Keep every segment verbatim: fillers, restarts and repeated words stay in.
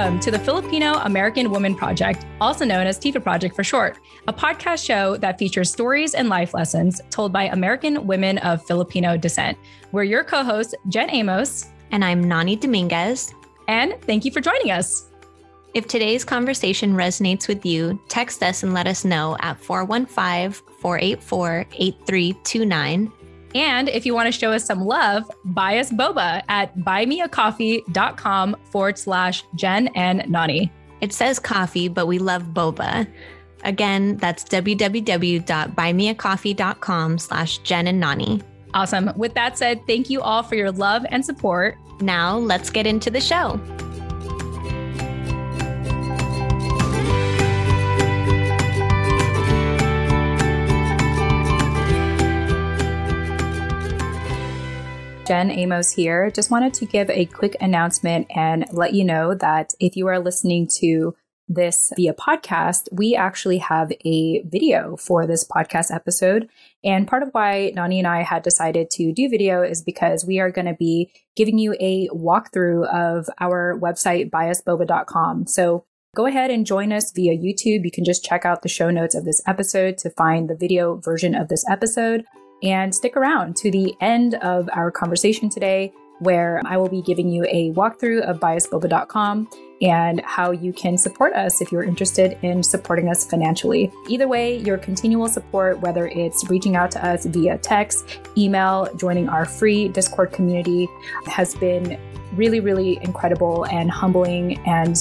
Welcome to the Filipino American Woman Project, also known as T F A W Project for short, a podcast show that features stories and life lessons told by American women of Filipino descent. We're your co-hosts, Jen Amos. And I'm Nani Dominguez. And thank you for joining us. If today's conversation resonates with you, text us and let us know at four one five, four eight four, eight three two nine. And if you want to show us some love, buy us boba at buymeacoffee.com forward slash Jen and Nani. It says coffee, but we love boba. Again, that's www.buymeacoffee.com slash Jen and Nani. Awesome. With that said, thank you all for your love and support. Now let's get into the show. Jen Amos here. Just wanted to give a quick announcement and let you know that if you are listening to this via podcast, we actually have a video for this podcast episode. And part of why Nani and I had decided to do video is because we are going to be giving you a walkthrough of our website, buy us boba dot com. So go ahead and join us via YouTube. You can just check out the show notes of this episode to find the video version of this episode. And stick around to the end of our conversation today, where I will be giving you a walkthrough of buy us boba dot com and how you can support us if you're interested in supporting us financially. Either way, your continual support, whether it's reaching out to us via text, email, joining our free Discord community, has been really, really incredible and humbling. And,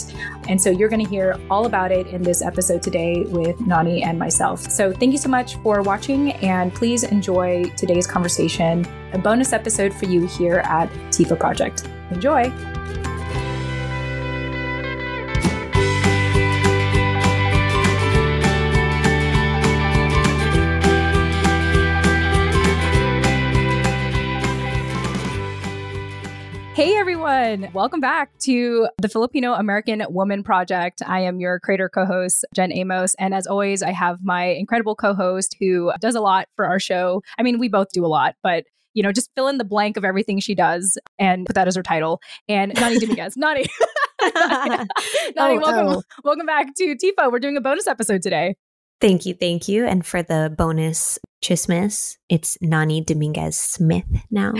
and so you're going to hear all about it in this episode today with Nani and myself. So thank you so much for watching, and please enjoy today's conversation, a bonus episode for you here at T F A W Project. Enjoy. Hey everyone, welcome back to the Filipino American Woman Project. I am your creator co-host, Jen Amos. And as always, I have my incredible co-host who does a lot for our show. I mean, we both do a lot, but you know, just fill in the blank of everything she does and put that as her title. And Nani Dominguez. Nani. Nani, oh, welcome, oh. welcome back to T F A W. We're doing a bonus episode today. Thank you, thank you. And for the bonus Tsismis, it's Nani Dominguez-Smith now.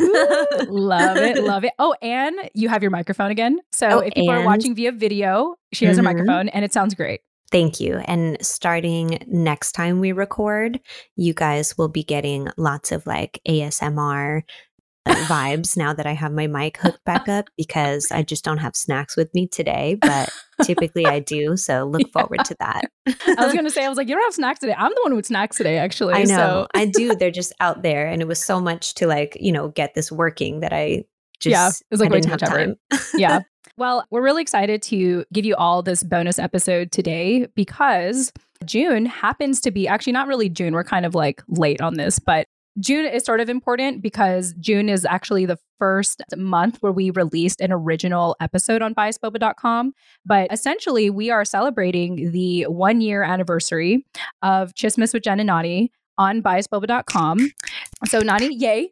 Ooh, love it, love it. Oh, and you have your microphone again. So oh, if people and... are watching via video, she has mm-hmm. her microphone and it sounds great. Thank you. And starting next time we record, you guys will be getting lots of like A S M R vibes now that I have my mic hooked back up, because I just don't have snacks with me today, but typically I do, so look yeah. forward to that. I was gonna say, I was like, you don't have snacks today. I'm the one with snacks today, actually. I know, so. I do. They're just out there, and it was so much to like, you know, get this working that I just yeah, it was like way too much effort. Yeah. Well, we're really excited to give you all this bonus episode today because June happens to be actually not really June. We're kind of like late on this, but. June is sort of important because June is actually the first month where we released an original episode on buy us boba dot com. But essentially, we are celebrating the one year anniversary of Tsismis with Jen and Nani on buy us boba dot com. So Nani, yay.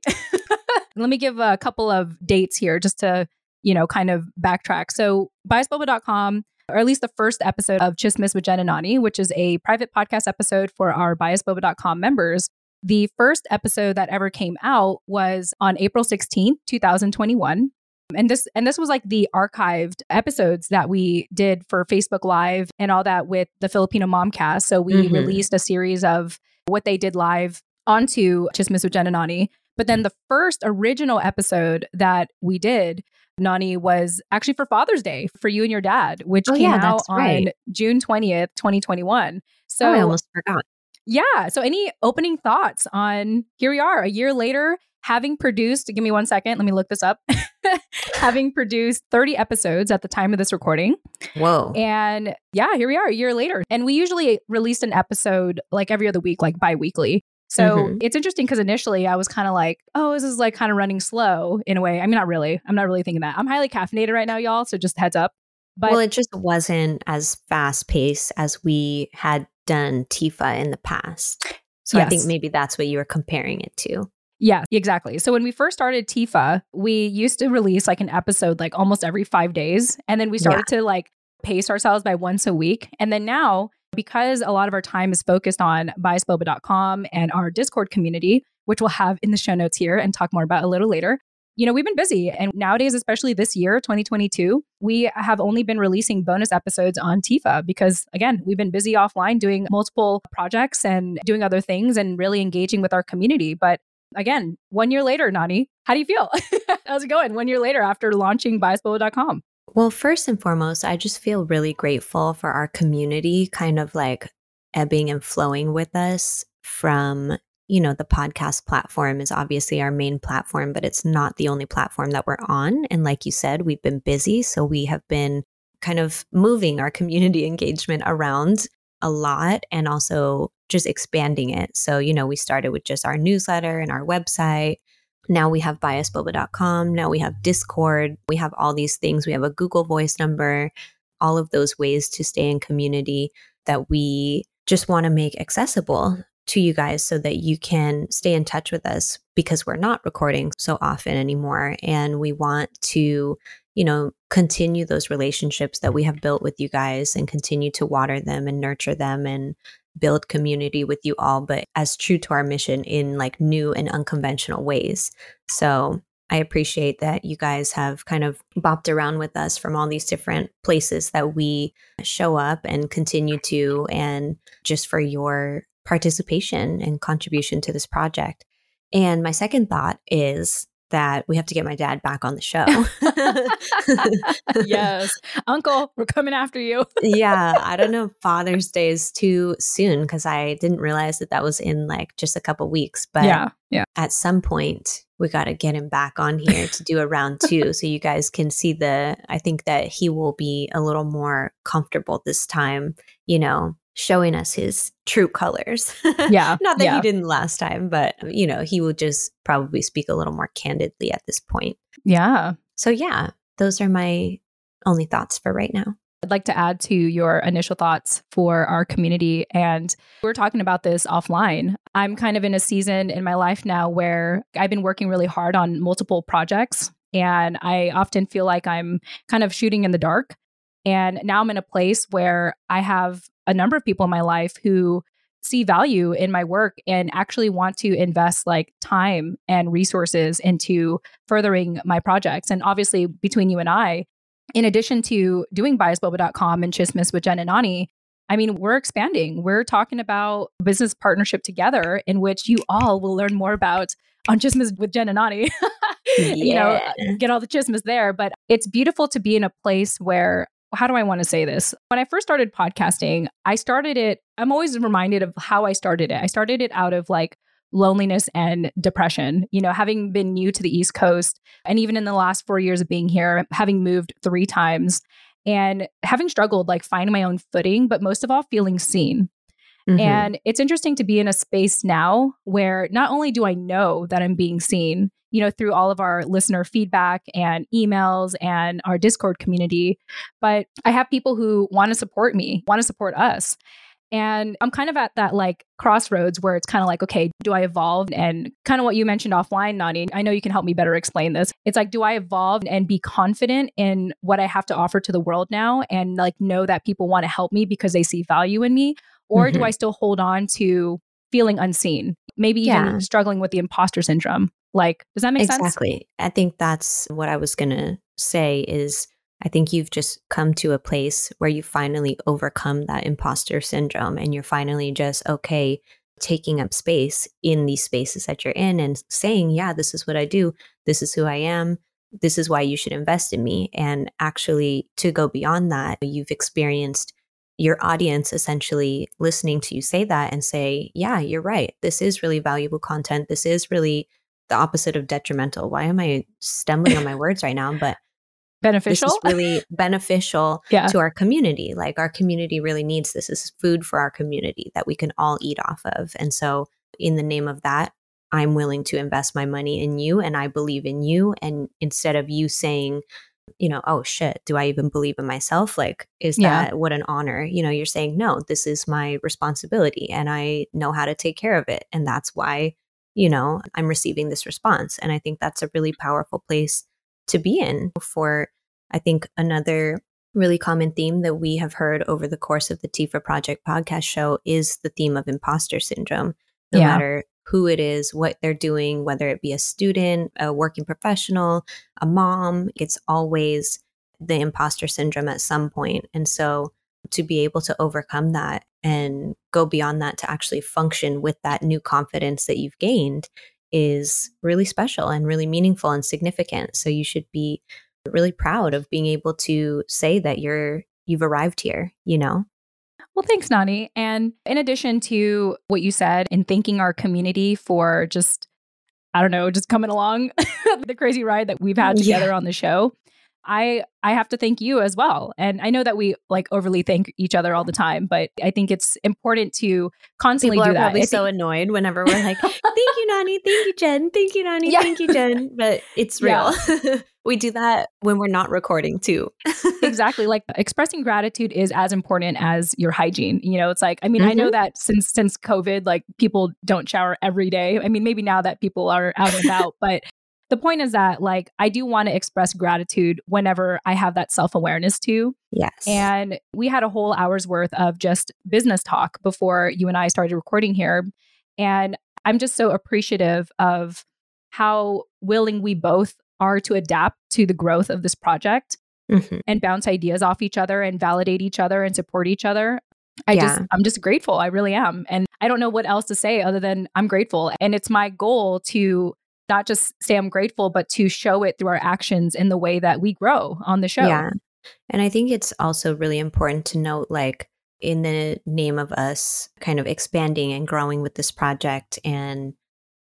Let me give a couple of dates here just to, you know, kind of backtrack. So buy us boba dot com, or at least the first episode of Tsismis with Jen and Nani, which is a private podcast episode for our buy us boba dot com members. The first episode that ever came out was on April sixteenth, two thousand twenty-one. And this and this was like the archived episodes that we did for Facebook Live and all that with the Filipino MomCast. So we mm-hmm. released a series of what they did live onto Tsismis with Jen and Nani. But then the first original episode that we did, Nani, was actually for Father's Day, for you and your dad, which oh, came yeah, out on right. June twentieth, twenty twenty-one. So oh, I almost forgot. Yeah. So any opening thoughts on here we are a year later, having produced, give me one second, let me look this up, having produced thirty episodes at the time of this recording. Whoa. And yeah, here we are a year later. And we usually released an episode like every other week, like bi-weekly. So mm-hmm. it's interesting because initially I was kind of like, oh, this is like kind of running slow in a way. I mean, not really. I'm not really thinking that. I'm highly caffeinated right now, y'all. So just heads up. But well, it just wasn't as fast paced as we had done T F A W in the past. So yes. I think maybe that's what you were comparing it to. Yeah, exactly. So when we first started T F A, we used to release like an episode like almost every five days. And then we started yeah. to like pace ourselves by once a week. And then now, because a lot of our time is focused on buy us boba dot com and our Discord community, which we'll have in the show notes here and talk more about a little later, you know, we've been busy. And nowadays, especially this year, twenty twenty-two, we have only been releasing bonus episodes on T F A because, again, we've been busy offline doing multiple projects and doing other things and really engaging with our community. But again, one year later, Nani, how do you feel? How's it going one year later after launching buy us boba dot com? Well, first and foremost, I just feel really grateful for our community kind of like ebbing and flowing with us from, you know, the podcast platform is obviously our main platform, but it's not the only platform that we're on. And like you said, we've been busy. So we have been kind of moving our community engagement around a lot and also just expanding it. So, you know, we started with just our newsletter and our website. Now we have buy us boba dot com. Now we have Discord. We have all these things. We have a Google Voice number, all of those ways to stay in community that we just want to make accessible to you guys so that you can stay in touch with us because we're not recording so often anymore. And we want to, you know, continue those relationships that we have built with you guys and continue to water them and nurture them and build community with you all, but as true to our mission in like new and unconventional ways. So I appreciate that you guys have kind of bopped around with us from all these different places that we show up and continue to, and just for your participation and contribution to this project. And my second thought is that we have to get my dad back on the show. Yes. Uncle, we're coming after you. Yeah. I don't know if Father's Day is too soon because I didn't realize that that was in like just a couple weeks. But yeah, yeah. At some point, we got to get him back on here to do a round two so you guys can see the, I think that he will be a little more comfortable this time, you know, showing us his true colors. Yeah. Not that yeah. he didn't last time, but, you know, he will just probably speak a little more candidly at this point. Yeah. So, yeah, those are my only thoughts for right now. I'd like to add to your initial thoughts for our community. And we're talking about this offline. I'm kind of in a season in my life now where I've been working really hard on multiple projects. And I often feel like I'm kind of shooting in the dark. And now I'm in a place where I have a number of people in my life who see value in my work and actually want to invest like time and resources into furthering my projects. And obviously between you and I, in addition to doing buy us boba dot com and Tsismis with Jen and Nani, I mean, we're expanding. We're talking about business partnership together in which you all will learn more about on Tsismis with Jen and Nani. Yeah. You know, get all the chismis there. But it's beautiful to be in a place where, how do I want to say this? When I first started podcasting, I started it, I'm always reminded of how I started it. I started it out of like loneliness and depression, you know, having been new to the East Coast. And even in the last four years of being here, having moved three times and having struggled, like finding my own footing, but most of all feeling seen. Mm-hmm. And it's interesting to be in a space now where not only do I know that I'm being seen, you know, through all of our listener feedback and emails and our Discord community, but I have people who want to support me, want to support us. And I'm kind of at that like crossroads where it's kind of like, okay, do I evolve? And kind of what you mentioned offline, Nani, I know you can help me better explain this. It's like, do I evolve and be confident in what I have to offer to the world now and like know that people want to help me because they see value in me? Or mm-hmm. do I still hold on to feeling unseen? Maybe even yeah. struggling with the imposter syndrome. Like, does that make exactly. sense? Exactly. I think that's what I was going to say is I think you've just come to a place where you finally overcome that imposter syndrome and you're finally just, okay, taking up space in these spaces that you're in and saying, yeah, this is what I do. This is who I am. This is why you should invest in me. And actually to go beyond that, you've experienced your audience essentially listening to you say that and say, yeah, you're right. This is really valuable content. This is really the opposite of detrimental. Why am I stumbling on my words right now? But beneficial. This is really beneficial yeah. to our community. Like our community really needs this. This is food for our community that we can all eat off of. And so in the name of that, I'm willing to invest my money in you and I believe in you. And instead of you saying, you know, oh shit, do I even believe in myself? Like, is yeah. that what an honor? You know, you're saying, no, this is my responsibility and I know how to take care of it. And that's why, you know, I'm receiving this response. And I think that's a really powerful place to be in. For, I think, another really common theme that we have heard over the course of the T F A W Project podcast show is the theme of imposter syndrome. No yeah. matter who it is, what they're doing, whether it be a student, a working professional, a mom, it's always the imposter syndrome at some point. And so to be able to overcome that and go beyond that to actually function with that new confidence that you've gained is really special and really meaningful and significant. So you should be really proud of being able to say that you're you've arrived here, you know? Well, thanks, Nani. And in addition to what you said in thanking our community for just, I don't know, just coming along the crazy ride that we've had together yeah. on the show, I I have to thank you as well. And I know that we like overly thank each other all the time, but I think it's important to constantly People do that. People are probably think- so annoyed whenever we're like, thank you, Nani, thank you, Jen, thank you, Nani, yeah. thank you, Jen. But it's real. Yeah. We do that when we're not recording too. Exactly. Like expressing gratitude is as important as your hygiene. You know, it's like, I mean, mm-hmm. I know that since since COVID, like people don't shower every day. I mean, maybe now that people are out and about, but the point is that like, I do want to express gratitude whenever I have that self-awareness too. Yes. And we had a whole hour's worth of just business talk before you and I started recording here. And I'm just so appreciative of how willing we both are to adapt to the growth of this project mm-hmm. and bounce ideas off each other and validate each other and support each other. I yeah. just, I'm just grateful. I really am. And I don't know what else to say other than I'm grateful. And it's my goal to not just say I'm grateful, but to show it through our actions in the way that we grow on the show. Yeah. And I think it's also really important to note, like, in the name of us kind of expanding and growing with this project and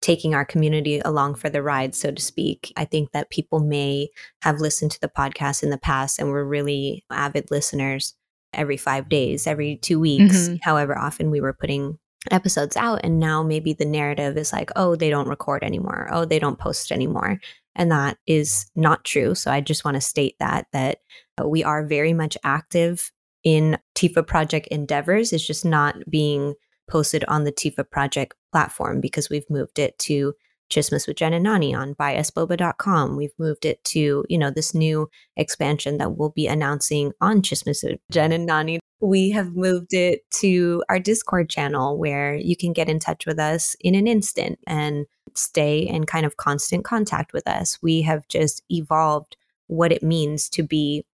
taking our community along for the ride, so to speak, I think that people may have listened to the podcast in the past and were really avid listeners every five days, every two weeks, mm-hmm. however often we were putting episodes out. And now maybe the narrative is like, oh, they don't record anymore. Oh, they don't post anymore. And that is not true. So I just want to state that, that we are very much active in T F A W Project endeavors. It's just not being posted on the T F A W Project platform because we've moved it to Tsismis with Jen and Nani on buy us boba dot com. We've moved it to, you know, this new expansion that we'll be announcing on Tsismis with Jen and Nani. We have moved it to our Discord channel where you can get in touch with us in an instant and stay in kind of constant contact with us. We have just evolved what it means to be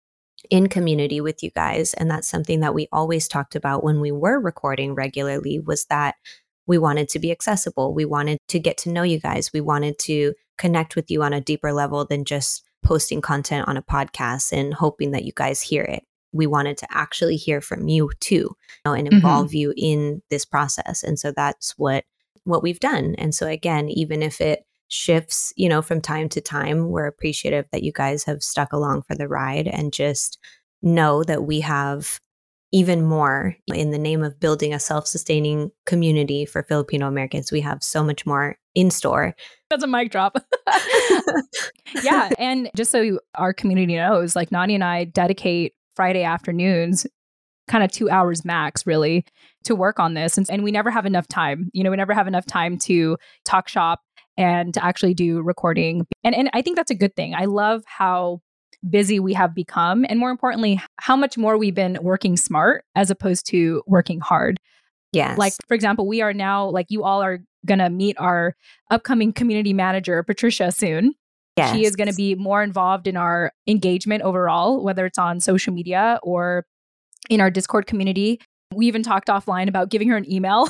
in community with you guys. And that's something that we always talked about when we were recording regularly, was that we wanted to be accessible. We wanted to get to know you guys. We wanted to connect with you on a deeper level than just posting content on a podcast and hoping that you guys hear it. We wanted to actually hear from you too, you know, and involve mm-hmm. you in this process. And so that's what what we've done. And so again, even if it shifts, you know, from time to time, we're appreciative that you guys have stuck along for the ride, and just know that we have even more in the name of building a self-sustaining community for Filipino Americans. We have so much more in store. That's a mic drop. Yeah. And just so our community knows, like, Nani and I dedicate Friday afternoons, kind of two hours max, really, to work on this. And, and we never have enough time. You know, we never have enough time to talk shop and to actually do recording. And, and I think that's a good thing. I love how busy we have become. And more importantly, how much more we've been working smart as opposed to working hard. Yes. Like, for example, we are now, like, you all are going to meet our upcoming community manager, Patricia, soon. Yes. She is going to be more involved in our engagement overall, whether it's on social media or in our Discord community. We even talked offline about giving her an email,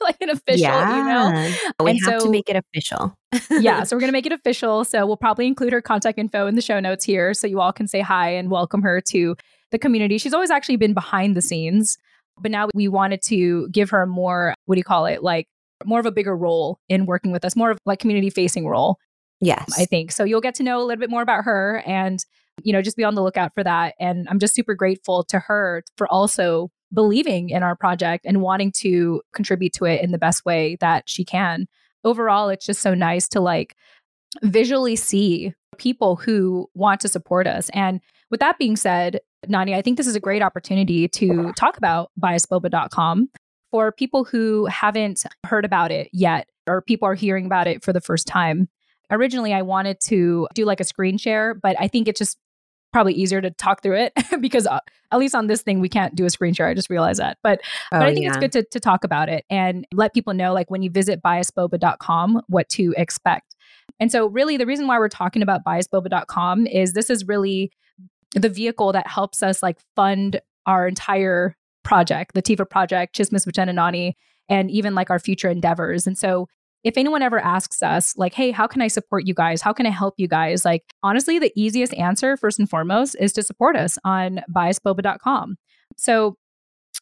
like an official yeah. email. We and have so, to make it official. Yeah. So we're going to make it official. So we'll probably include her contact info in the show notes here so you all can say hi and welcome her to the community. She's always actually been behind the scenes, but now we wanted to give her more, what do you call it? Like more of a bigger role in working with us, more of like community facing role. Yes. I think. So you'll get to know a little bit more about her, and, you know, just be on the lookout for that. And I'm just super grateful to her for also believing in our project and wanting to contribute to it in the best way that she can. Overall, it's just so nice to like visually see people who want to support us. And with that being said, Nani, I think this is a great opportunity to talk about buy us boba dot com. for people who haven't heard about it yet, or people are hearing about it for the first time. Originally, I wanted to do like a screen share, but I think it's just probably easier to talk through it because uh, at least on this thing, we can't do a screen share. I just realized that. But, oh, but I think yeah. it's good to, to talk about it and let people know, like when you visit buy us boba dot com, what to expect. And so really the reason why we're talking about buy us boba dot com is this is really the vehicle that helps us like fund our entire project, the T F A W Project, Tsismis with Jen and Nani, and even like our future endeavors. And so if anyone ever asks us like, hey, how can I support you guys? How can I help you guys? Like, honestly, the easiest answer, first and foremost, is to support us on buy us boba dot com. So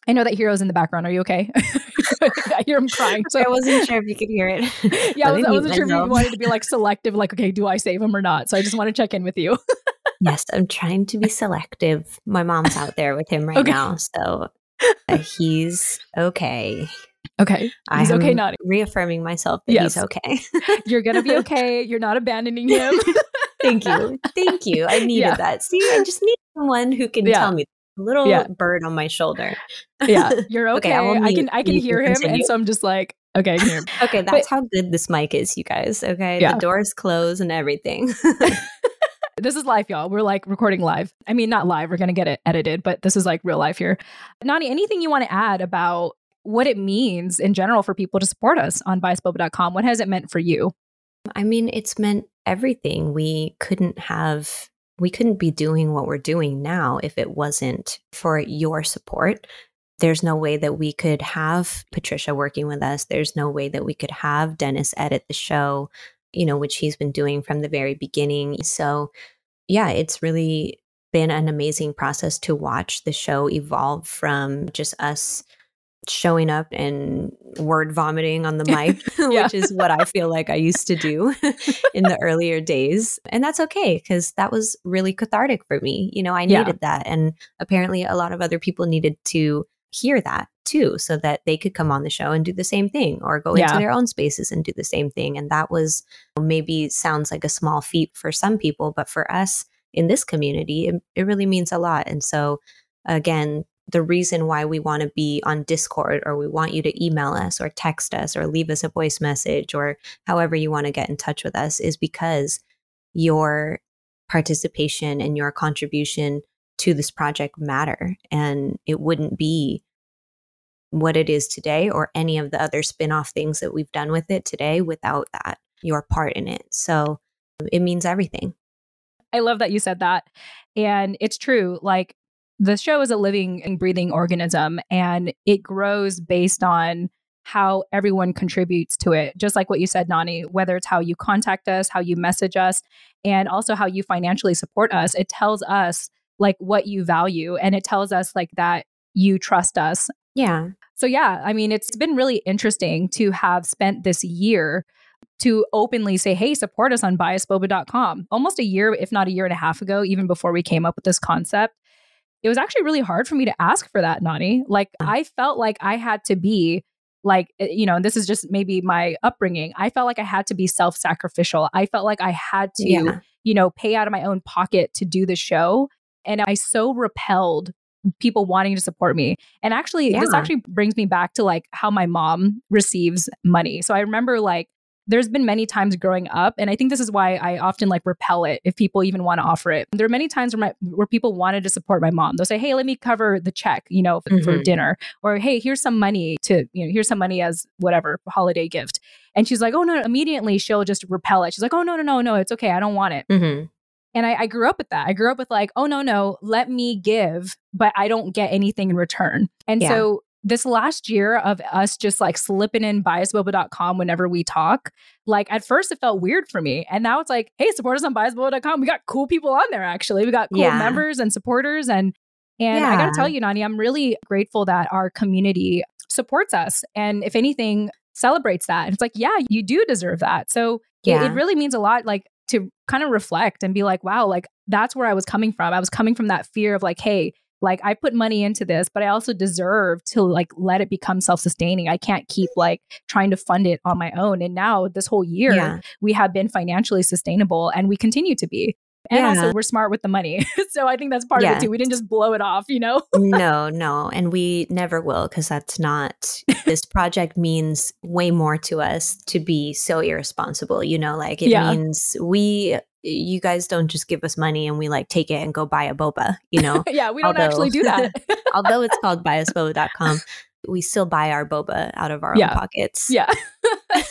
I know that Hero's in the background. Are you okay? I hear him crying. So I wasn't sure if you could hear it. Yeah, I, was, I wasn't sure if you wanted to be like selective, like, okay, do I save him or not? So I just want to check in with you. Yes, I'm trying to be selective. My mom's out there with him right okay. now. So uh, he's okay. Okay. He's I'm okay, Nani. Reaffirming myself that yes. he's okay. You're going to be okay. You're not abandoning him. Thank you. Thank you. I needed yeah. that. See, I just need someone who can yeah. tell me. A little yeah. bird on my shoulder. Yeah, you're okay. okay I, mute, I can I can hear can him. Continue. And so I'm just like, okay. Can hear him. Okay, that's but, how good this mic is, you guys. Okay, yeah. The doors close and everything. This is live, y'all. We're like recording live. I mean, not live. We're going to get it edited, but this is like real life here. Nani, anything you want to add about what it means in general for people to support us on buy us boba dot com? What has it meant for you? I mean, it's meant everything. We couldn't have... We couldn't be doing what we're doing now if it wasn't for your support. There's no way that we could have Patricia working with us. There's no way that we could have Dennis edit the show, you know, which he's been doing from the very beginning. So yeah, it's really been an amazing process to watch the show evolve from just us showing up and word vomiting on the mic, yeah. which is what I feel like I used to do in the earlier days. And that's okay, because that was really cathartic for me. You know, I needed yeah. that. And apparently a lot of other people needed to hear that too, so that they could come on the show and do the same thing, or go yeah. into their own spaces and do the same thing. And that was, maybe sounds like a small feat for some people, but for us in this community, it, it really means a lot. And so again, the reason why we want to be on Discord, or we want you to email us or text us or leave us a voice message, or however you want to get in touch with us, is because your participation and your contribution to this project matter. And it wouldn't be what it is today, or any of the other spin-off things that we've done with it today, without that, your part in it. So it means everything. I love that you said that. And it's true. Like, the show is a living and breathing organism, and it grows based on how everyone contributes to it. Just like what you said, Nani, whether it's how you contact us, how you message us, and also how you financially support us, it tells us like what you value, and it tells us like that you trust us. Yeah. So yeah, I mean, it's been really interesting to have spent this year to openly say, hey, support us on buy us boba dot com. Almost a year, if not a year and a half ago, even before we came up with this concept. It was actually really hard for me to ask for that, Nani. Like, I felt like I had to be like, you know, and this is just maybe my upbringing. I felt like I had to be self-sacrificial. I felt like I had to, yeah. you know, pay out of my own pocket to do the show. And I so repelled people wanting to support me. And actually, yeah. this actually brings me back to like how my mom receives money. So I remember like, there's been many times growing up, and I think this is why I often like repel it if people even want to offer it. There are many times where, my, where people wanted to support my mom. They'll say, hey, let me cover the check, you know, for, mm-hmm. for dinner, or hey, here's some money to, you know, here's some money as whatever holiday gift. And she's like, oh no, immediately she'll just repel it. She's like, oh no, no, no, no, it's okay. I don't want it. Mm-hmm. And I, I grew up with that. I grew up with like, oh no, no, let me give, but I don't get anything in return. And yeah. so this last year of us just like slipping in buy us boba dot com whenever we talk, like at first it felt weird for me. And now it's like, hey, support us on buy us boba dot com. We got cool people on there, actually. We got cool yeah. members and supporters. And and yeah. I got to tell you, Nani, I'm really grateful that our community supports us. And if anything, celebrates that. And it's like, yeah, you do deserve that. So yeah. it, it really means a lot, like to kind of reflect and be like, wow, like that's where I was coming from. I was coming from that fear of like, hey, like I put money into this, but I also deserve to like let it become self-sustaining. I can't keep like trying to fund it on my own. And now this whole year, yeah. we have been financially sustainable, and we continue to be. And yeah. also we're smart with the money. So I think that's part yeah. of it too. We didn't just blow it off, you know? no, no. And we never will, because that's not, this project means way more to us to be so irresponsible, you know, like it yeah. means we, you guys don't just give us money and we like take it and go buy a boba, you know? yeah, we don't although, actually do that. Although it's called buy us boba dot com. We still buy our boba out of our yeah. own pockets. Yeah.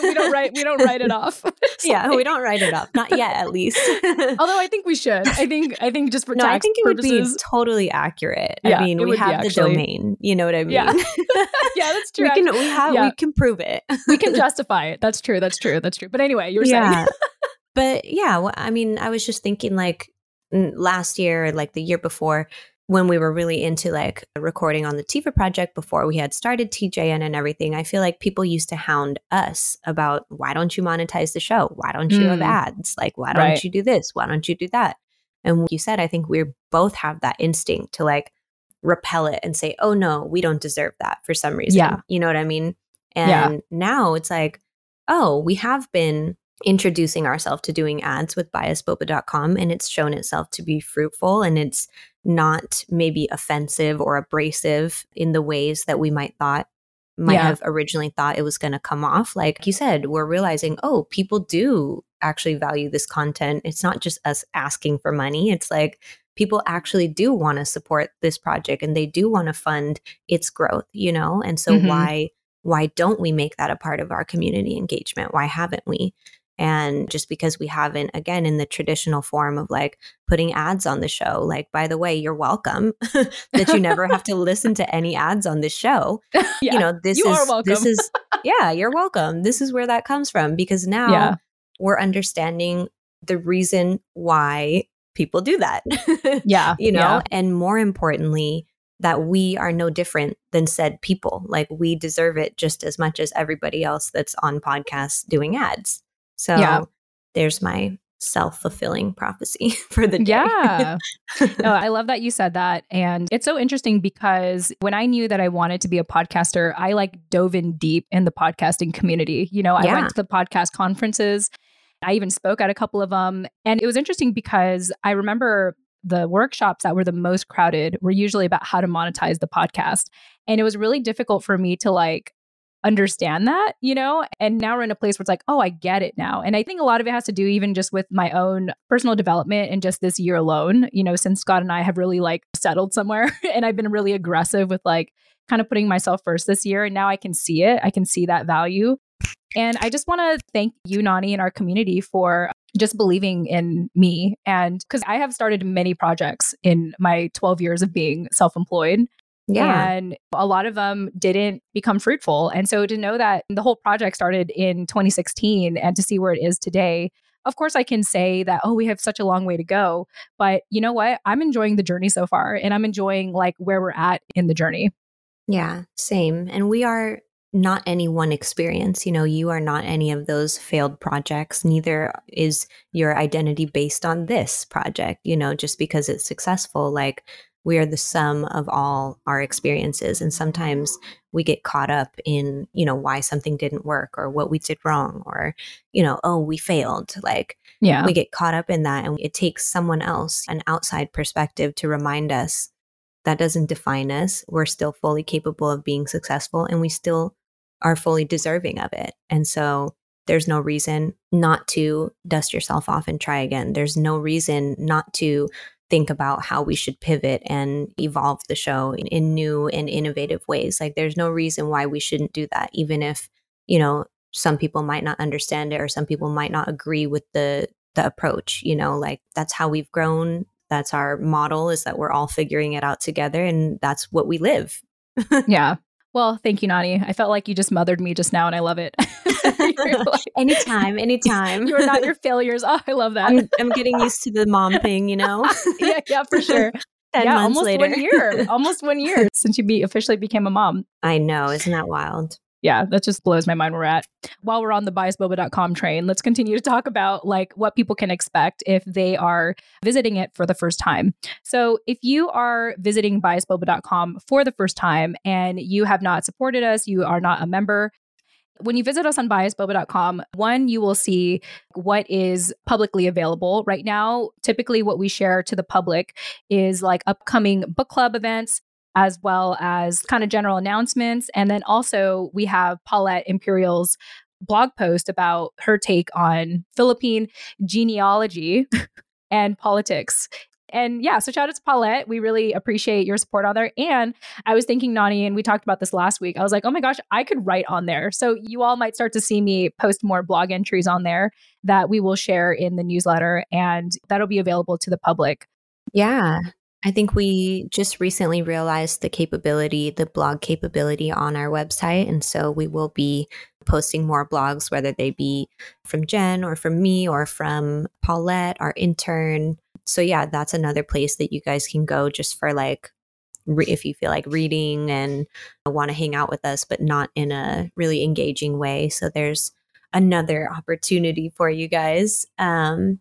we don't write we don't write it off. yeah, like... we don't write it off. Not yet, at least. Although I think we should. I think I think just for no, tax I think it purposes... would be totally accurate. Yeah, I mean, we have the actually... domain. You know what I mean? Yeah, yeah that's true. We can we have yeah. we can prove it. we can justify it. That's true. That's true. That's true. But anyway, you were yeah. saying But yeah, well, I mean, I was just thinking like last year, like the year before, when we were really into like recording on the T F A W Project before we had started T J N and everything, I feel like people used to hound us about, why don't you monetize the show? Why don't you mm. have ads? Like, why don't right. you do this? Why don't you do that? And you said, I think we both have that instinct to like repel it and say, oh no, we don't deserve that for some reason. Yeah. You know what I mean? And yeah. now it's like, oh, we have been introducing ourselves to doing ads with buy us boba dot com, and it's shown itself to be fruitful, and it's not maybe offensive or abrasive in the ways that we might thought might yeah. have originally thought it was going to come off. Like you said, we're realizing, oh, people do actually value this content. It's not just us asking for money. It's like people actually do want to support this project and they do want to fund its growth, you know? And so mm-hmm. why why don't we make that a part of our community engagement? Why haven't we? And just because we haven't, again, in the traditional form of like putting ads on the show, like, by the way, you're welcome that you never have to listen to any ads on this show. Yeah, you know, this you is, are this is, yeah, you're welcome. This is where that comes from, because now yeah. we're understanding the reason why people do that. yeah. You know, yeah. and more importantly, that we are no different than said people. Like, we deserve it just as much as everybody else that's on podcasts doing ads. So yeah. there's my self-fulfilling prophecy for the day. Yeah. No, I love that you said that. And it's so interesting, because when I knew that I wanted to be a podcaster, I like dove in deep in the podcasting community. You know, I yeah. went to the podcast conferences. I even spoke at a couple of them. And it was interesting because I remember the workshops that were the most crowded were usually about how to monetize the podcast. And it was really difficult for me to like understand that, you know? And now we're in a place where it's like, oh, I get it now. And I think a lot of it has to do even just with my own personal development and just this year alone, you know, since Scott and I have really like settled somewhere and I've been really aggressive with like kind of putting myself first this year. And now I can see it. I can see that value. And I just want to thank you, Nani, and our community for just believing in me. And because I have started many projects in my twelve years of being self-employed. Yeah. And a lot of them didn't become fruitful. And so to know that the whole project started in twenty sixteen and to see where it is today, of course, I can say that, oh, we have such a long way to go. But you know what? I'm enjoying the journey so far, and I'm enjoying like where we're at in the journey. Yeah, same. And we are not any one experience. You know, you are not any of those failed projects. Neither is your identity based on this project, you know, just because it's successful. Like, we are the sum of all our experiences. And sometimes we get caught up in, you know, why something didn't work or what we did wrong or, you know, oh, we failed. Like, yeah. we get caught up in that. And it takes someone else, an outside perspective, to remind us that doesn't define us. We're still fully capable of being successful, and we still are fully deserving of it. And so there's no reason not to dust yourself off and try again. There's no reason not to think about how we should pivot and evolve the show in, in new and innovative ways. Like, there's no reason why we shouldn't do that, even if, you know, some people might not understand it or some people might not agree with the the approach, you know, like that's how we've grown. That's our model, is that we're all figuring it out together, and that's what we live. Yeah. Well, thank you, Nani. I felt like you just mothered me just now, and I love it. like, anytime, anytime. You're not your failures. Oh, I love that. I'm, I'm getting used to the mom thing, you know? yeah, yeah, for sure. Ten yeah, months almost later. one year. Almost one year since you be, officially became a mom. I know. Isn't that wild? Yeah, that just blows my mind where we're at. While we're on the buy us boba dot com train, let's continue to talk about like what people can expect if they are visiting it for the first time. So if you are visiting buy us boba dot com for the first time and you have not supported us, you are not a member, When you visit us on buy us boba dot com, one, you will see what is publicly available right now. Typically, what we share to the public is like upcoming book club events, as well as kind of general announcements. And then also we have Paulette Imperial's blog post about her take on Philippine genealogy and politics. And yeah, so shout out to Paulette. We really appreciate your support on there. And I was thinking, Nani, and we talked about this last week, I was like, oh my gosh, I could write on there. So you all might start to see me post more blog entries on there that we will share in the newsletter, and that'll be available to the public. Yeah. I think we just recently realized the capability, the blog capability on our website. And so we will be posting more blogs, whether they be from Jen or from me or from Paulette, our intern. So yeah, that's another place that you guys can go just for like, re- if you feel like reading and want to hang out with us, but not in a really engaging way. So there's another opportunity for you guys. Um,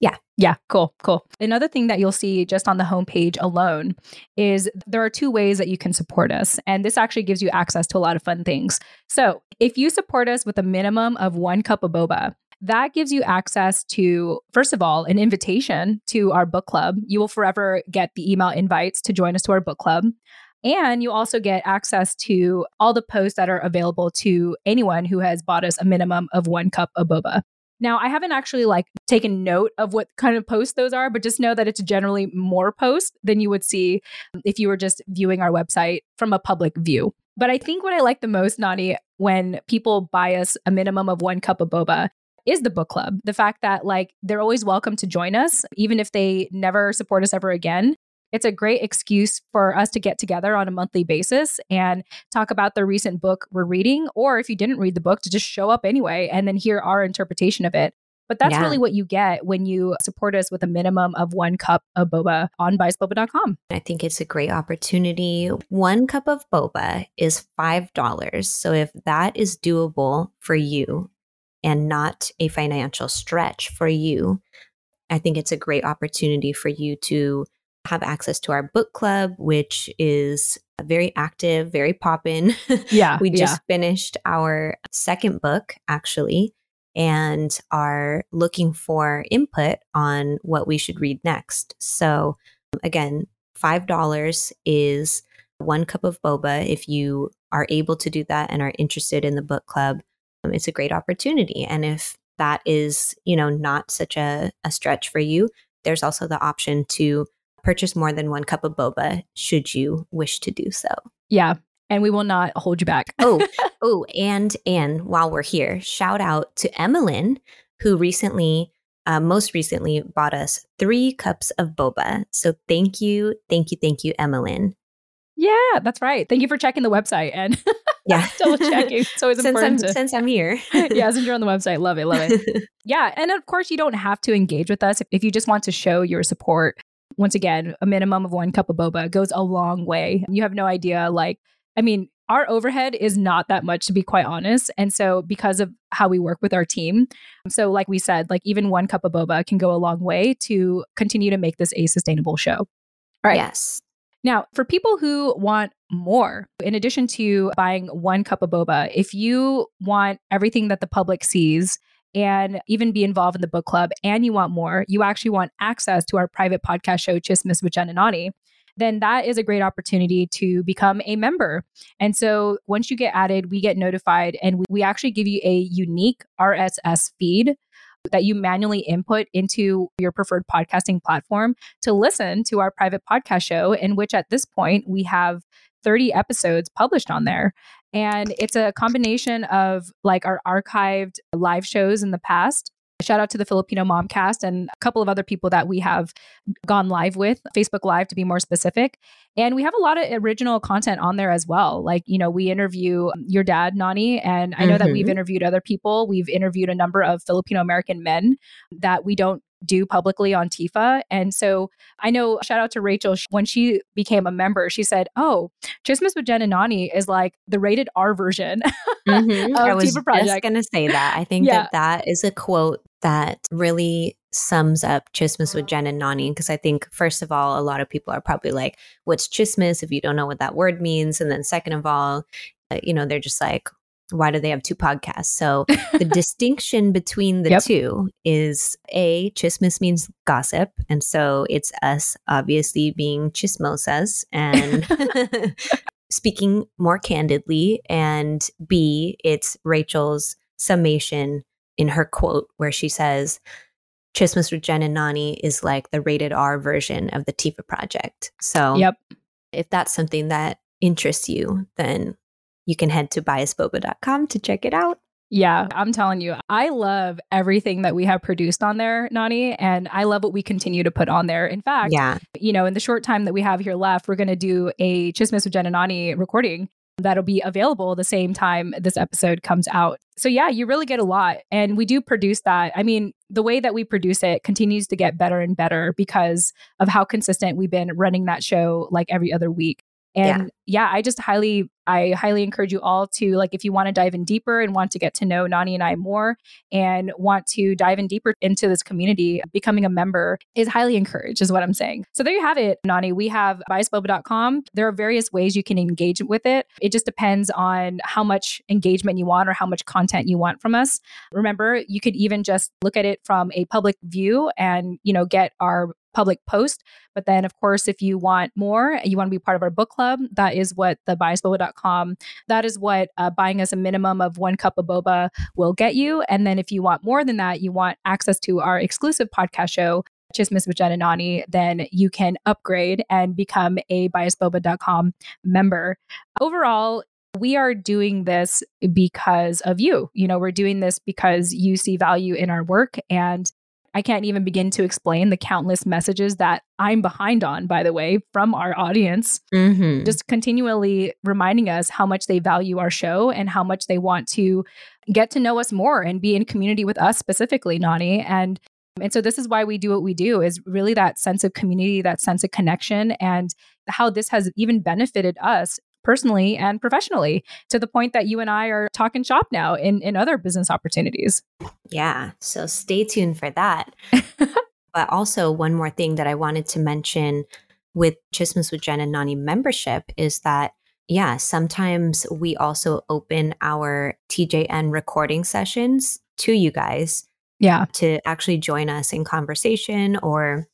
Yeah. Yeah. Cool. Cool. Another thing that you'll see just on the homepage alone is there are two ways that you can support us. And this actually gives you access to a lot of fun things. So if you support us with a minimum of one cup of boba, that gives you access to, first of all, an invitation to our book club. You will forever get the email invites to join us to our book club. And you also get access to all the posts that are available to anyone who has bought us a minimum of one cup of boba. Now, I haven't actually like taken note of what kind of posts those are, but just know that it's generally more posts than you would see if you were just viewing our website from a public view. But I think what I like the most, Nani, when people buy us a minimum of one cup of boba is the book club. The fact that like they're always welcome to join us, even if they never support us ever again. It's a great excuse for us to get together on a monthly basis and talk about the recent book we're reading, or if you didn't read the book, to just show up anyway and then hear our interpretation of it. But that's yeah. really what you get when you support us with a minimum of one cup of boba on buy us boba dot com. I think it's a great opportunity. One cup of boba is five dollars. So if that is doable for you and not a financial stretch for you, I think it's a great opportunity for you to have access to our book club, which is very active, very poppin'. Yeah. we just yeah. finished our second book, actually, and are looking for input on what we should read next. So again, five dollars is one cup of boba. If you are able to do that and are interested in the book club, um, it's a great opportunity. And if that is, you know, not such a, a stretch for you, there's also the option to purchase more than one cup of boba should you wish to do so. Yeah. And we will not hold you back. oh, oh, and and while we're here, shout out to Emmalyn, who recently, uh, most recently bought us three cups of boba. So thank you. Thank you. Thank you, Emmalyn. Yeah, that's right. Thank you for checking the website and yeah. double checking. It's always since important. I'm, to, since I'm here. yeah, since you're on the website. Love it. Love it. yeah. And of course, you don't have to engage with us if, if you just want to show your support. Once again, a minimum of one cup of boba goes a long way. You have no idea. Like, I mean, our overhead is not that much, to be quite honest. And so because of how we work with our team. So like we said, like even one cup of boba can go a long way to continue to make this a sustainable show. All right. Yes. Now, for people who want more, in addition to buying one cup of boba, if you want everything that the public sees, and even be involved in the book club, and you want more, you actually want access to our private podcast show, Tsismis with Jen and Nani, then that is a great opportunity to become a member. And so once you get added, we get notified, and we, we actually give you a unique R S S feed that you manually input into your preferred podcasting platform to listen to our private podcast show, in which at this point we have thirty episodes published on there. And it's a combination of like our archived live shows in the past. Shout out to the Filipino MomCast and a couple of other people that we have gone live with, Facebook Live to be more specific. And we have a lot of original content on there as well. Like, you know, we interview your dad, Nani, and I know mm-hmm. that we've interviewed other people. We've interviewed a number of Filipino American men that we don't do publicly on T F A. And so I know, shout out to Rachel, when she became a member, she said, oh, Tsismis with Jen and Nani is like the rated R version mm-hmm. of I was T F A Project. I was just going to say that. I think yeah. that that is a quote that really sums up Tsismis with Jen and Nani, because I think, first of all, a lot of people are probably like, what's Tsismis if you don't know what that word means? And then second of all, uh, you know, they're just like, why do they have two podcasts? So the distinction between the yep. two is A, chismis means gossip. And so it's us obviously being chismosas and speaking more candidly. And B, it's Rachel's summation in her quote where she says, Tsismis with Jen and Nani is like the rated R version of the T F A W Project. So yep. if that's something that interests you, then you can head to buy us boba dot com to check it out. Yeah, I'm telling you, I love everything that we have produced on there, Nani, and I love what we continue to put on there. In fact, yeah. you know, in the short time that we have here left, we're going to do a Tsismis with Jen and Nani recording that'll be available the same time this episode comes out. So yeah, you really get a lot. And we do produce that. I mean, the way that we produce it continues to get better and better because of how consistent we've been running that show like every other week. And yeah. yeah, I just highly, I highly encourage you all to, like, if you want to dive in deeper and want to get to know Nani and I more and want to dive in deeper into this community, becoming a member is highly encouraged is what I'm saying. So there you have it, Nani. We have buy us boba dot com. There are various ways you can engage with it. It just depends on how much engagement you want or how much content you want from us. Remember, you could even just look at it from a public view and, you know, get our public post. But then, of course, if you want more, you want to be part of our book club, that is what the buy us boba dot com, that is what uh, buying us a minimum of one cup of boba will get you. And then if you want more than that, you want access to our exclusive podcast show, Tsismis with Jen and Nani, then you can upgrade and become a buy us boba dot com member. Overall, we are doing this because of you. You know, we're doing this because you see value in our work, and I can't even begin to explain the countless messages that I'm behind on, by the way, from our audience, mm-hmm. just continually reminding us how much they value our show and how much they want to get to know us more and be in community with us specifically, Nani. And and so this is why we do what we do, is really that sense of community, that sense of connection, and how this has even benefited us personally and professionally, to the point that you and I are talking shop now in, in other business opportunities. Yeah. So stay tuned for that. But also, one more thing that I wanted to mention with Tsismis with Jen and Nani membership is that, yeah, sometimes we also open our T J N recording sessions to you guys. Yeah. To actually join us in conversation, or,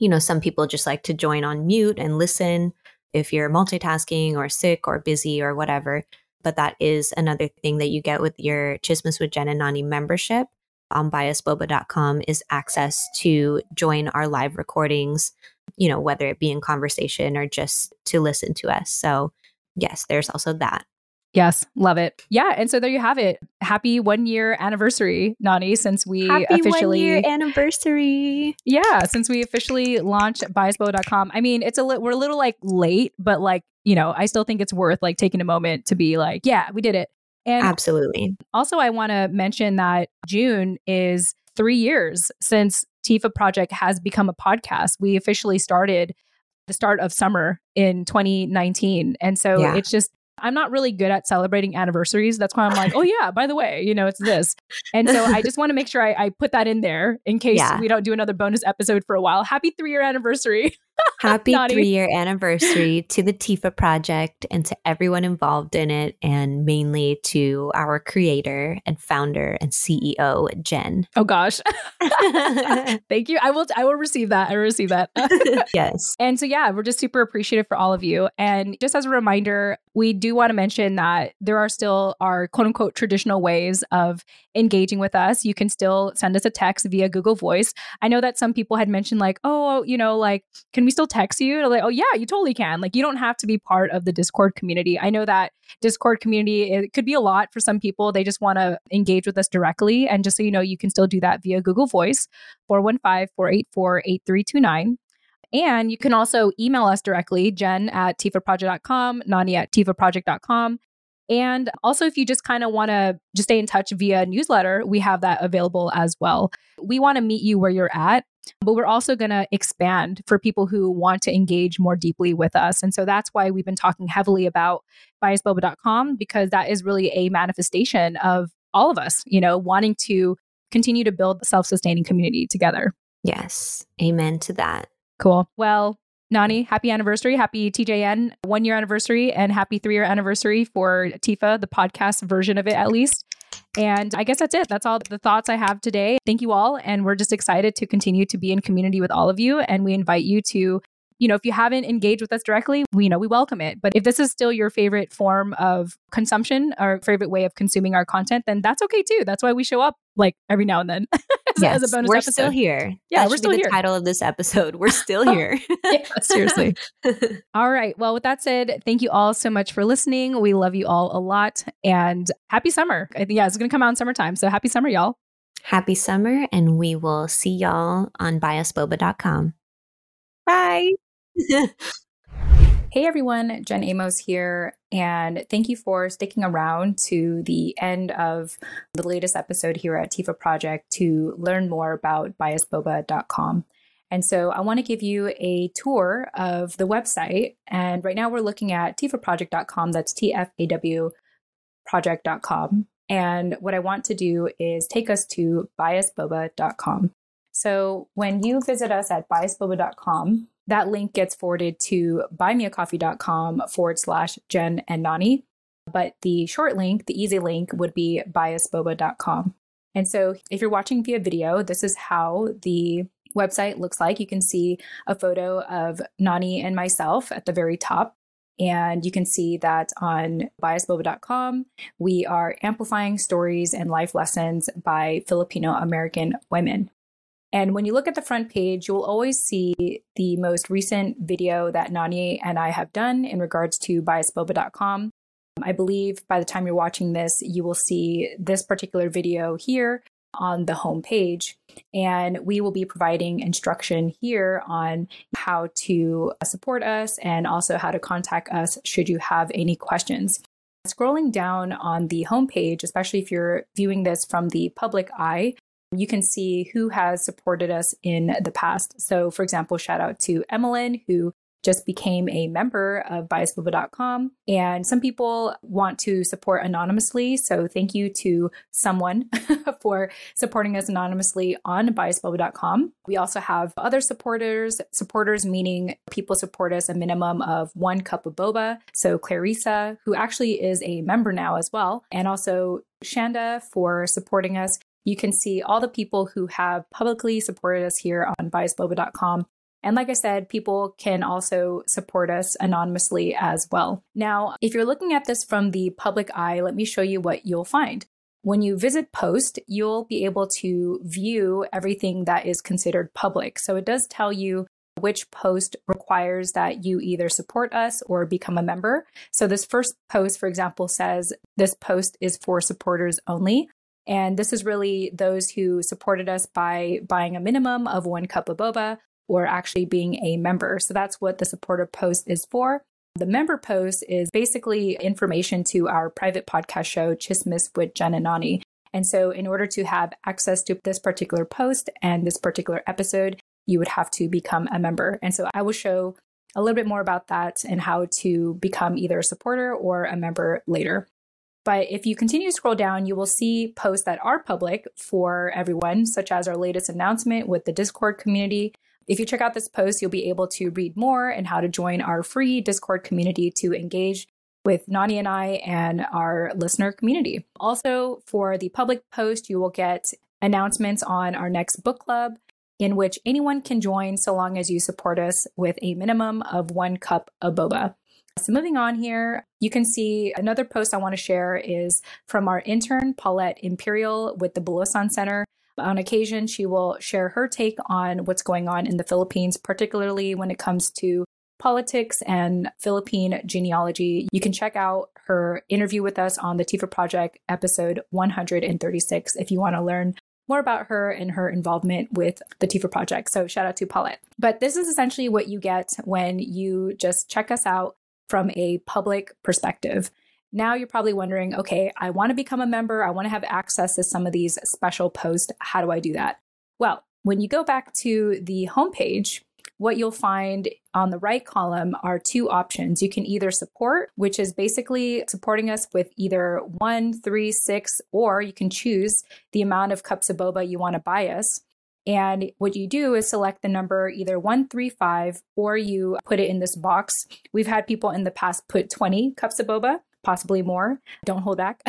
you know, some people just like to join on mute and listen if you're multitasking or sick or busy or whatever. But that is another thing that you get with your Tsismis with Jen and Nani membership on buy us boba dot com, is access to join our live recordings, you know, whether it be in conversation or just to listen to us. So yes, there's also that. Yes, love it. Yeah, and so there you have it. Happy one year anniversary, Nani, since we Happy officially... Happy one year anniversary. Yeah, since we officially launched buy us boba dot com. I mean, it's a li- we're a little like late, but like, you know, I still think it's worth like taking a moment to be like, yeah, we did it. And absolutely. Also, I want to mention that June is three years since T F A W Project has become a podcast. We officially started the start of summer in twenty nineteen. And so yeah. it's just... I'm not really good at celebrating anniversaries. That's why I'm like, oh yeah, by the way, you know, it's this. And so I just want to make sure I, I put that in there in case yeah. we don't do another bonus episode for a while. Happy three-year anniversary. Happy three-year anniversary to the T F A W Project and to everyone involved in it, and mainly to our creator and founder and C E O, Jen. Oh gosh. Thank you. I will I will receive that. I will receive that. Yes. And so yeah, we're just super appreciative for all of you. And just as a reminder, we do want to mention that there are still our quote unquote traditional ways of engaging with us. You can still send us a text via Google Voice. I know that some people had mentioned like, oh, you know, like, can we still text you? And I'm like, oh yeah, you totally can. Like, you don't have to be part of the Discord community. I know that Discord community, it could be a lot for some people. They just want to engage with us directly. And just so you know, you can still do that via Google Voice, four one five, four eight four, eight three two nine. And you can also email us directly, Jen at T F A W project dot com, Nani at T F A W project dot com. And also, if you just kind of want to just stay in touch via newsletter, we have that available as well. We want to meet you where you're at, but we're also going to expand for people who want to engage more deeply with us. And so that's why we've been talking heavily about buy us boba dot com, because that is really a manifestation of all of us, you know, wanting to continue to build a self-sustaining community together. Yes. Amen to that. Cool. Well, Nani, happy anniversary. Happy T J N one year anniversary, and happy three year anniversary for T F A, the podcast version of it at least. And I guess that's it. That's all the thoughts I have today. Thank you all. And we're just excited to continue to be in community with all of you. And we invite you to, you know, if you haven't engaged with us directly, we, you know, we welcome it. But if this is still your favorite form of consumption or favorite way of consuming our content, then that's okay too. That's why we show up like every now and then as, yes, as a bonus we're episode. We're still here. Yeah, that we're still be the here. Title of this episode. We're still here. Yeah, seriously. All right. Well, with that said, thank you all so much for listening. We love you all a lot, and happy summer. I think, yeah, it's going to come out in summertime. So happy summer, y'all. Happy summer. And we will see y'all on buy us boba dot com. Bye. Hey everyone, Jen Amos here, and thank you for sticking around to the end of the latest episode here at T F A W Project to learn more about buy us boba dot com. And so I want to give you a tour of the website, and right now we're looking at T F A W project dot com. That's T F A W project dot com, and what I want to do is take us to buy us boba dot com. So when you visit us at buy us boba dot com, that link gets forwarded to buy me a coffee dot com forward slash Jen and Nani. But the short link, the easy link, would be buy us boba dot com. And so if you're watching via video, this is how the website looks like. You can see a photo of Nani and myself at the very top. And you can see that on buy us boba dot com, we are amplifying stories and life lessons by Filipino American women. And when you look at the front page, you will always see the most recent video that Nani and I have done in regards to buy us boba dot com. I believe by the time you're watching this, you will see this particular video here on the homepage. And we will be providing instruction here on how to support us and also how to contact us should you have any questions. Scrolling down on the homepage, especially if you're viewing this from the public eye, you can see who has supported us in the past. So, for example, shout out to Emmalyn, who just became a member of buy us boba dot com. And some people want to support anonymously. So thank you to someone for supporting us anonymously on buy us boba dot com. We also have other supporters, supporters meaning people support us a minimum of one cup of boba. So Clarissa, who actually is a member now as well, and also Shanda for supporting us. You can see all the people who have publicly supported us here on buy us boba dot com. And like I said, people can also support us anonymously as well. Now, if you're looking at this from the public eye, let me show you what you'll find. When you visit post, you'll be able to view everything that is considered public. So it does tell you which post requires that you either support us or become a member. So this first post, for example, says this post is for supporters only. And this is really those who supported us by buying a minimum of one cup of boba or actually being a member. So that's what the supporter post is for. The member post is basically information to our private podcast show, Tsismis with Jen and Nani. And so in order to have access to this particular post and this particular episode, you would have to become a member. And so I will show a little bit more about that and how to become either a supporter or a member later. But if you continue to scroll down, you will see posts that are public for everyone, such as our latest announcement with the Discord community. If you check out this post, you'll be able to read more and how to join our free Discord community to engage with Nani and I and our listener community. Also, for the public post, you will get announcements on our next book club, in which anyone can join so long as you support us with a minimum of one cup of boba. So moving on here, you can see another post I want to share is from our intern, Paulette Imperial with the Bulosan Center. On occasion, she will share her take on what's going on in the Philippines, particularly when it comes to politics and Philippine genealogy. You can check out her interview with us on the T F A W Project episode one thirty-six if you want to learn more about her and her involvement with the T F A W Project. So shout out to Paulette. But this is essentially what you get when you just check us out from a public perspective. Now you're probably wondering, okay, I want to become a member. I want to have access to some of these special posts. How do I do that? Well, when you go back to the homepage, what you'll find on the right column are two options. You can either support, which is basically supporting us with either one, three, six, or you can choose the amount of cups of boba you want to buy us. And what you do is select the number either one three five or you put it in this box. We've had people in the past put twenty cups of boba, possibly more. Don't hold back.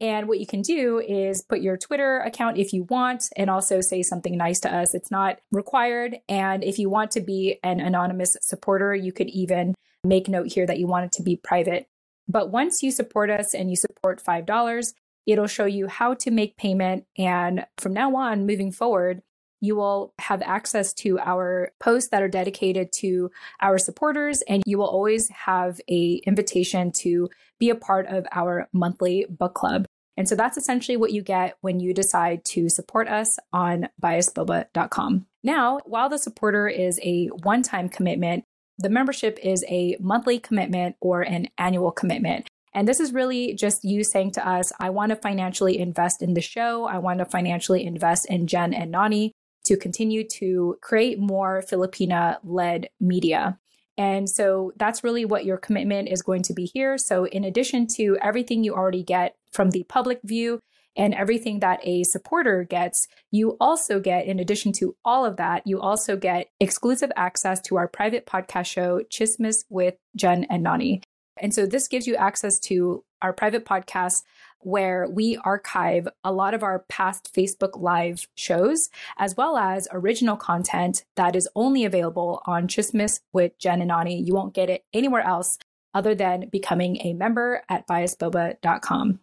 And what you can do is put your Twitter account if you want, and also say something nice to us. It's not required. And if you want to be an anonymous supporter, you could even make note here that you want it to be private. But once you support us and you support five dollars, it'll show you how to make payment. And from now on, moving forward, you will have access to our posts that are dedicated to our supporters, and you will always have an invitation to be a part of our monthly book club. And so that's essentially what you get when you decide to support us on buy us boba dot com. Now, while the supporter is a one-time commitment, the membership is a monthly commitment or an annual commitment. And this is really just you saying to us, I want to financially invest in the show. I want to financially invest in Jen and Nani to continue to create more Filipina-led media. And so that's really what your commitment is going to be here. So in addition to everything you already get from the public view and everything that a supporter gets, you also get, in addition to all of that, you also get exclusive access to our private podcast show, Tsismis with Jen and Nani. And so this gives you access to our private podcast where we archive a lot of our past Facebook Live shows, as well as original content that is only available on Tsismis with Jen and Nani. You won't get it anywhere else other than becoming a member at buy us boba dot com.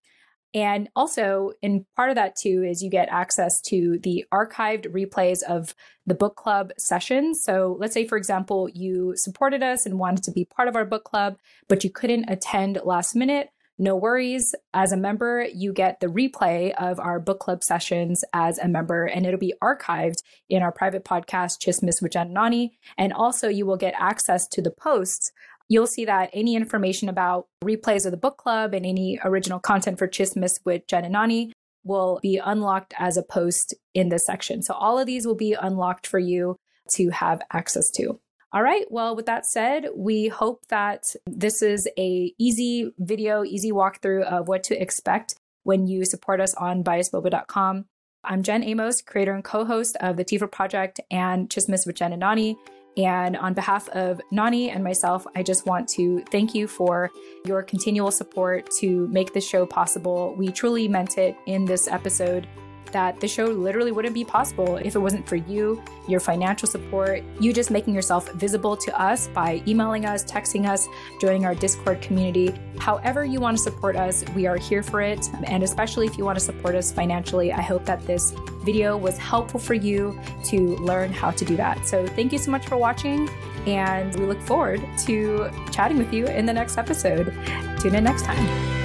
And also, and part of that too, is you get access to the archived replays of the book club sessions. So let's say, for example, you supported us and wanted to be part of our book club, but you couldn't attend last minute. No worries. As a member, you get the replay of our book club sessions as a member, and it'll be archived in our private podcast, Tsismis with Jen and Nani. And also you will get access to the posts. You'll see that any information about replays of the book club and any original content for Tsismis with Jen and Nani will be unlocked as a post in this section. So all of these will be unlocked for you to have access to. All right. Well, with that said, we hope that this is a easy video, easy walkthrough of what to expect when you support us on buy us boba dot com. I'm Jen Amos, creator and co-host of the T F A W Project and Tsismis with Jen and Nani. And on behalf of Nani and myself, I just want to thank you for your continual support to make this show possible. We truly meant it in this episode that the show literally wouldn't be possible if it wasn't for you, your financial support, you just making yourself visible to us by emailing us, texting us, joining our Discord community. However you want to support us, we are here for it. And especially if you want to support us financially, I hope that this video was helpful for you to learn how to do that. So thank you so much for watching, and we look forward to chatting with you in the next episode. Tune in next time.